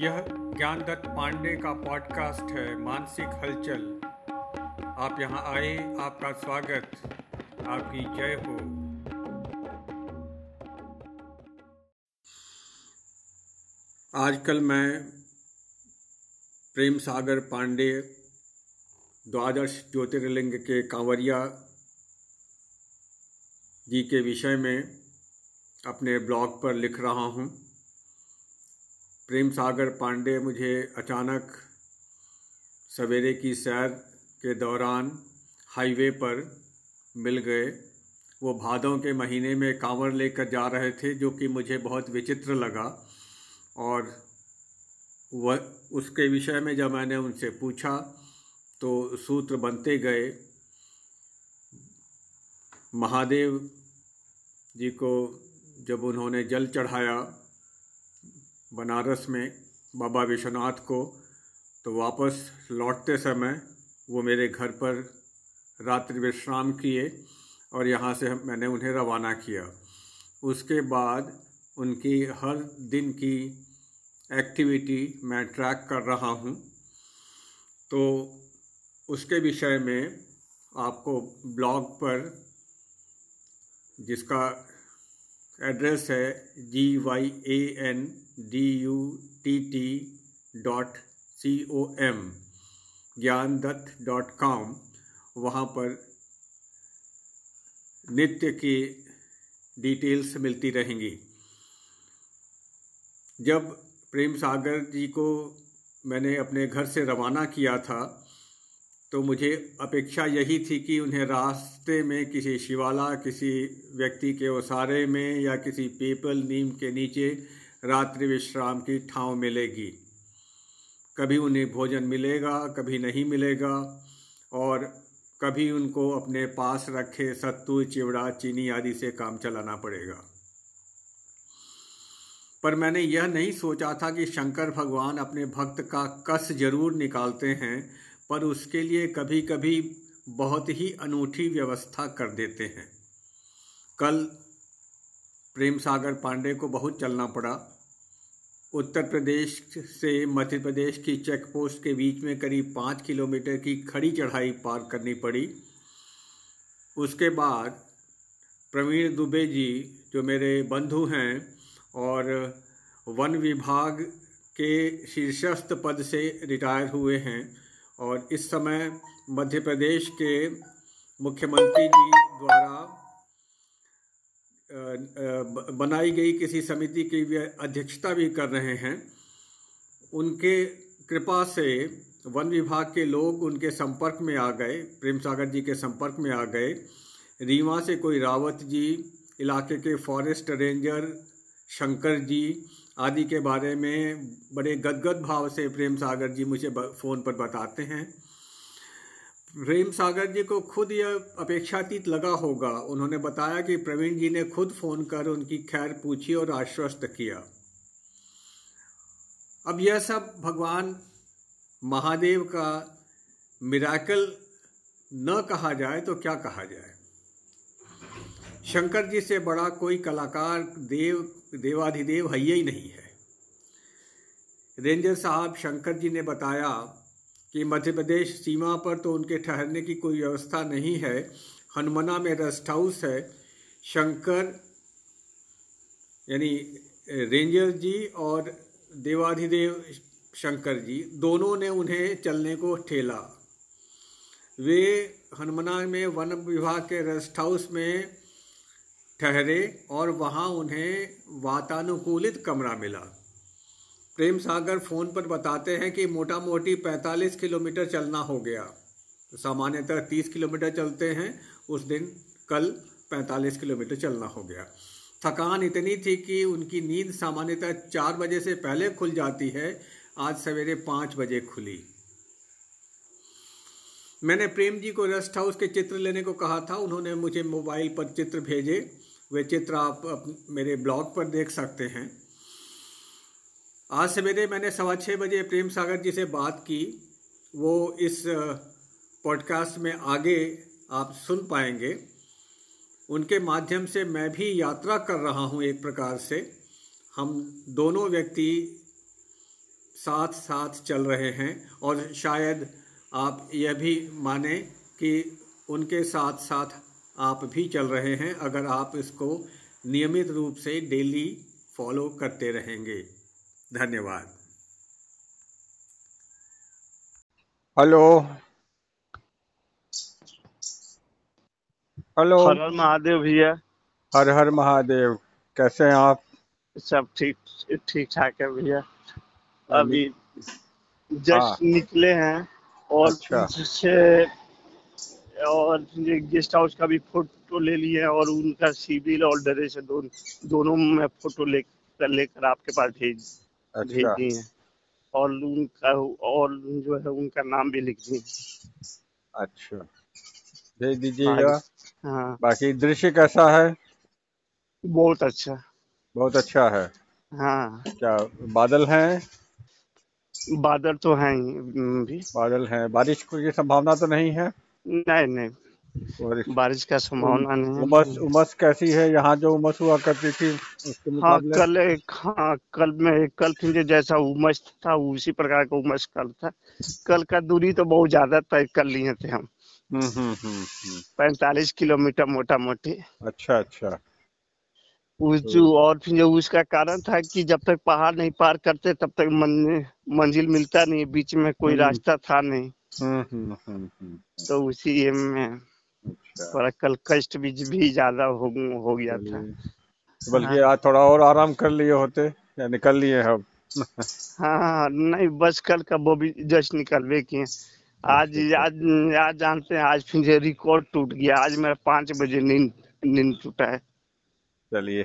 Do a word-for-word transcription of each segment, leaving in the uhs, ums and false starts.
यह ज्ञानदत्त पांडे का पॉडकास्ट है मानसिक हलचल। आप यहाँ आए, आपका स्वागत, आपकी जय हो। आजकल मैं प्रेम सागर पांडे द्वादश ज्योतिर्लिंग के कांवरिया जी के विषय में अपने ब्लॉग पर लिख रहा हूँ। प्रेम सागर पांडे मुझे अचानक सवेरे की सैर के दौरान हाईवे पर मिल गए। वो भादों के महीने में कांवड़ लेकर जा रहे थे, जो कि मुझे बहुत विचित्र लगा। और वह उसके विषय में जब मैंने उनसे पूछा तो सूत्र बनते गए। महादेव जी को जब उन्होंने जल चढ़ाया बनारस में बाबा विश्वनाथ को, तो वापस लौटते समय वो मेरे घर पर रात्रि विश्राम किए और यहाँ से मैंने उन्हें रवाना किया। उसके बाद उनकी हर दिन की एक्टिविटी मैं ट्रैक कर रहा हूँ, तो उसके विषय में आपको ब्लॉग पर, जिसका एड्रेस है G Y A N D U T T dot C O M Gyandutt dot com, वहाँ पर नित्य की डिटेल्स मिलती रहेंगी। जब प्रेम सागर जी को मैंने अपने घर से रवाना किया था तो मुझे अपेक्षा यही थी कि उन्हें रास्ते में किसी शिवाला, किसी व्यक्ति के ओसारे में या किसी पीपल नीम के नीचे रात्रि विश्राम की ठाव मिलेगी। कभी उन्हें भोजन मिलेगा, कभी नहीं मिलेगा, और कभी उनको अपने पास रखे सत्तू, चिवड़ा, चीनी आदि से काम चलाना पड़ेगा। पर मैंने यह नहीं सोचा था कि शंकर भगवान अपने भक्त का कस जरूर निकालते हैं, पर उसके लिए कभी कभी बहुत ही अनूठी व्यवस्था कर देते हैं। कल प्रेम सागर पांडे को बहुत चलना पड़ा। उत्तर प्रदेश से मध्य प्रदेश की चेक पोस्ट के बीच में करीब पाँच किलोमीटर की खड़ी चढ़ाई पार करनी पड़ी। उसके बाद प्रवीण दुबे जी, जो मेरे बंधु हैं और वन विभाग के शीर्षस्थ पद से रिटायर हुए हैं और इस समय मध्य प्रदेश के मुख्यमंत्री जी द्वारा बनाई गई किसी समिति की अध्यक्षता भी कर रहे हैं। उनके कृपा से वन विभाग के लोग उनके संपर्क में आ गए, प्रेम सागर जी के संपर्क में आ गए। रीवा से कोई रावत जी, इलाके के फॉरेस्ट रेंजर शंकर जी आदि के बारे में बड़े गदगद भाव से प्रेम सागर जी मुझे फ़ोन पर बताते हैं। प्रेम सागर जी को खुद यह अपेक्षातीत लगा होगा। उन्होंने बताया कि प्रवीण जी ने खुद फ़ोन कर उनकी खैर पूछी और आश्वस्त किया। अब यह सब भगवान महादेव का मिराकल न कहा जाए तो क्या कहा जाए। शंकर जी से बड़ा कोई कलाकार देव देवाधिदेव है ही नहीं है। रेंजर साहब शंकर जी ने बताया कि मध्य प्रदेश सीमा पर तो उनके ठहरने की कोई व्यवस्था नहीं है। हनुमना में रेस्ट हाउस है। शंकर यानी रेंजर जी और देवाधिदेव शंकर जी दोनों ने उन्हें चलने को ठेला। वे हनुमना में वन विभाग के रेस्ट हाउस में ठहरे और वहाँ उन्हें वातानुकूलित कमरा मिला। प्रेम सागर फ़ोन पर बताते हैं कि मोटा मोटी पैंतालीस किलोमीटर चलना हो गया। सामान्यतः तीस किलोमीटर चलते हैं, उस दिन कल पैंतालीस किलोमीटर चलना हो गया। थकान इतनी थी कि उनकी नींद सामान्यतः चार बजे से पहले खुल जाती है, आज सवेरे पाँच बजे खुली। मैंने प्रेम जी को रेस्ट हाउस के चित्र लेने को कहा था। उन्होंने मुझे मोबाइल पर चित्र भेजे। वे चित्र आप मेरे ब्लॉग पर देख सकते हैं। आज सवेरे मैंने सवा छः बजे प्रेम सागर जी से बात की। वो इस पॉडकास्ट में आगे आप सुन पाएंगे। उनके माध्यम से मैं भी यात्रा कर रहा हूँ एक प्रकार से। हम दोनों व्यक्ति साथ साथ चल रहे हैं और शायद आप यह भी माने कि उनके साथ साथ आप भी चल रहे हैं अगर आप इसको नियमित रूप से डेली फॉलो करते रहेंगे। धन्यवाद। हेलो हेलो, हर हर महादेव भैया। हर हर महादेव। कैसे हैं आप? सब ठीक ठीक ठाक है भैया। अभी जस्ट हाँ। निकले हैं और अच्छा। से और गेस्ट हाउस का भी फोटो ले लिए हैं और उनका सिविल और डरेशन दोन, दोनों में फोटो ले कर लेकर आपके पास भेज अच्छा। भेज दिए हैं और उनका और जो है उनका नाम भी लिख दिए। अच्छा, भेज दीजिएगा। हाँ। बाकी दृश्य कैसा है? बहुत अच्छा, बहुत अच्छा है। हाँ। क्या बादल हैं? बादल तो हैं भी। बादल हैं। बारिश की संभावना तो नहीं है? नहीं नहीं, बारिश का संभावना नहीं है। उमस उमस कैसी है? यहाँ जो उमस हुआ करती थी उसके मुकाबले? हाँ, कल एक हाँ कल में कल फिर जैसा उमस था उसी प्रकार का उमस कल था। कल का दूरी तो बहुत ज्यादा तय कर लिए थे हम। हम्म हम्म। पैंतालीस किलोमीटर मोटा मोटी। अच्छा अच्छा। उस जो और फिर उसका कारण था कि जब तक पहाड़ नहीं पार करते तब तक मन, मंजिल मिलता नहीं, बीच में कोई रास्ता था नहीं। हम्म हम्म। तो उसी में थोड़ा कल कष्ट भी, भी ज्यादा हो, हो गया था। बल्कि आज थोड़ा और आराम कर लिए होते या निकल लिए हम। हाँ नहीं, बस कल का वो भी जस्ट निकलवे किए। आज आज आज जानते हैं आज फिर रिकॉर्ड टूट गया। आज मेरा पाँच बजे नींद नींद टूटा है। चलिए,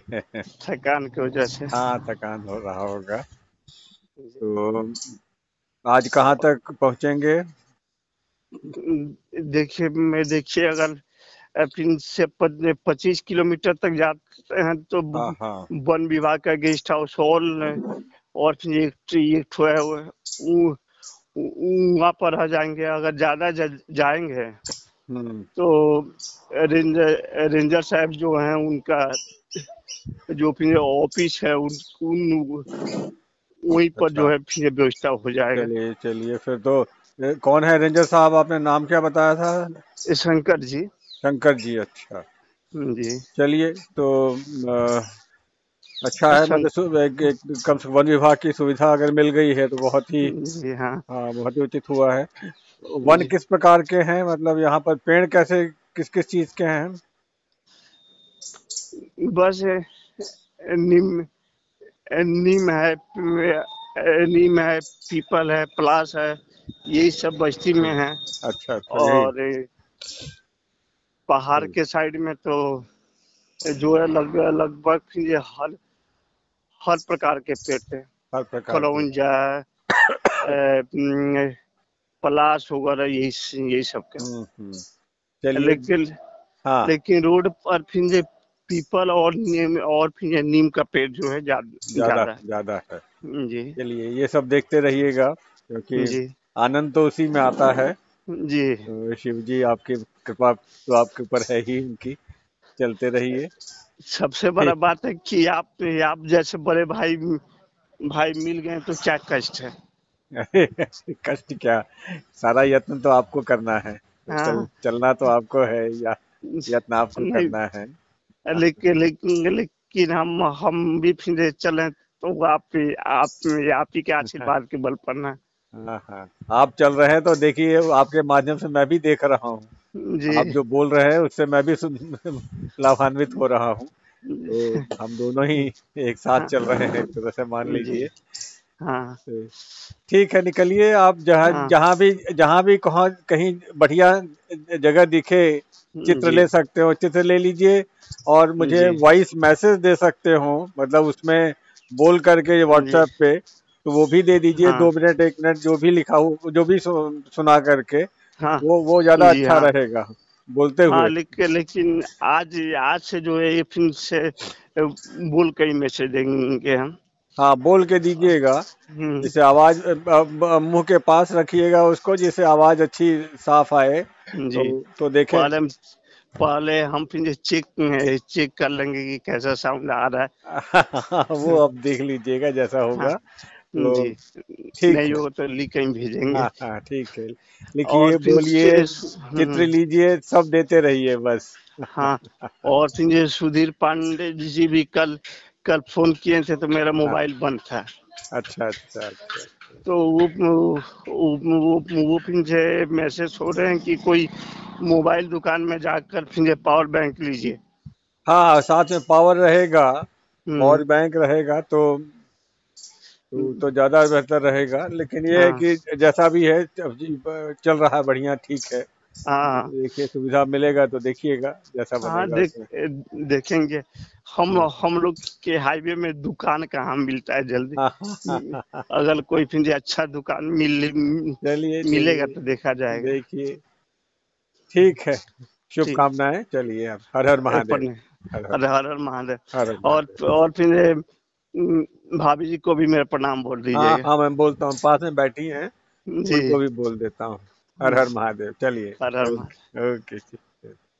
थकान की वजह से। हाँ, थकान हो रहा होगा। तो आज कहाँ तक पहुँचेंगे? देखिए मैं देखिए अगर से पच्चीस किलोमीटर तक जाते हैं तो वन विभाग का गेस्ट हाउस हॉल और फिर एक एक है वहाँ पर रह जाएंगे। अगर ज्यादा जा, जाएंगे तो रेंजर रेंजर साहब जो हैं उनका जो फिर ऑफिस है उन, उन वहीं पर अच्छा। जो है फिर व्यवस्था हो जाएगा। चलिए चलिए फिर। तो कौन है रेंजर साहब? आपने नाम क्या बताया था? शंकर जी। शंकर जी, अच्छा जी। चलिए तो आ, अच्छा है। मतलब एक, एक कम से वन विभाग की सुविधा अगर मिल गई है तो बहुत ही जी हाँ हाँ बहुत ही उचित हुआ है। वन किस प्रकार के हैं? मतलब यहाँ पर पेड़ कैसे किस किस चीज के हैं? बस नीम नीम है नीम है पीपल है प्लास है, यही सब बस्ती में है। अच्छा, अच्छा। और पहाड़ के साइड में तो जो है लग लगभग ये हर हर प्रकार के पेड़ थे। हर प्रकार कलौंजा पलाश वगैरह यही यही सब के। लेकिन हाँ। लेकिन रोड पर फिर पीपल और नीम और फिर नीम का पेड़ जो है ज्यादा ज्यादा है जी। चलिए ये सब देखते रहिएगा क्योंकि आनंद तो उसी में आता है जी। तो शिव जी आपकी कृपा तो आपके ऊपर है ही, उनकी चलते रहिए। सबसे बड़ा बात है कि आप आप जैसे बड़े भाई भाई मिल गए तो क्या कष्ट है। अरे कष्ट क्या, सारा यत्न तो आपको करना है। हाँ। चल, चलना तो आपको है या यत्न आपको करना है। लेकिन लेकिन लेकिन हम हम भी फिर चले तो आप आप आप ही के आशीर्वाद के बल पर ना। हाँ हाँ, आप चल रहे हैं तो देखिए आपके माध्यम से मैं भी देख रहा हूँ। आप जो बोल रहे हैं उससे मैं भी लाभान्वित हो रहा हूँ। तो हम दोनों ही एक साथ हाँ, चल रहे हैं तरह से मान लीजिए। हाँ ठीक है, निकलिए आप। जहाँ हाँ, जहाँ भी जहाँ भी कहा कहीं बढ़िया जगह दिखे चित्र ले सकते हो, चित्र ले लीजिए और मुझे वॉइस मैसेज दे सकते हो। मतलब उसमें बोल करके व्हाट्सएप पे तो वो भी दे दीजिए। हाँ, दो मिनट एक मिनट जो भी लिखा हो जो भी सुना करके हाँ, वो वो ज्यादा अच्छा हाँ, रहेगा बोलते हाँ, हुए। लेकिन लेकिन आज आज से जो है ये फिर से बोल के ही मैसेज देंगे हम। हाँ, बोल के दीजिएगा। जिसे आवाज मुंह के पास रखिएगा उसको, जिसे आवाज अच्छी साफ आए जी। तो, तो देखें पहले पहले हम फिर चेक चेक कर लेंगे कि कैसा साउंड आ रहा है। वो आप देख लीजिएगा जैसा होगा। हाँ, ठीक है, वो तो लिख कहीं भेजेंगे। हाँ ठीक है, लिखिए, बोलिए, चित्र लीजिए, सब देते रहिए बस। हाँ, और फिर सुधीर पांडे जी भी कल कल फोन किए थे तो मेरा मोबाइल बंद था। अच्छा अच्छा, तो वो वो वो फिर मैसेज हो रहे हैं कि कोई मोबाइल दुकान में जाकर फिर पावर बैंक लीजिए। हाँ, साथ में पावर रहेगा, पावर बैंक रहेगा तो तो ज्यादा बेहतर रहेगा। लेकिन ये है कि जैसा भी है चल रहा है, बढ़िया, ठीक है। हाँ, देखिए सुविधा मिलेगा तो देखिएगा जैसा बनेगा। देख, देखेंगे हम। हाँ। हम लोग के हाईवे में दुकान कहाँ मिलता है जल्दी। हाँ। अगर कोई फिर अच्छा दुकान मिल चलिए मिलेगा तो देखा जाएगा। देखिए, ठीक है, शुभकामनाएं। चलिए, आप हर हर महादेव। हर हर महादेव। और और फिर भाभी जी को भी मेरा प्रणाम बोल दीजिएगा। हाँ, मैं बोलता हूँ, पास में बैठी हैं, उनको भी बोल देता हूँ हर हर महादेव। चलिए, हर हर महादेव। ओके।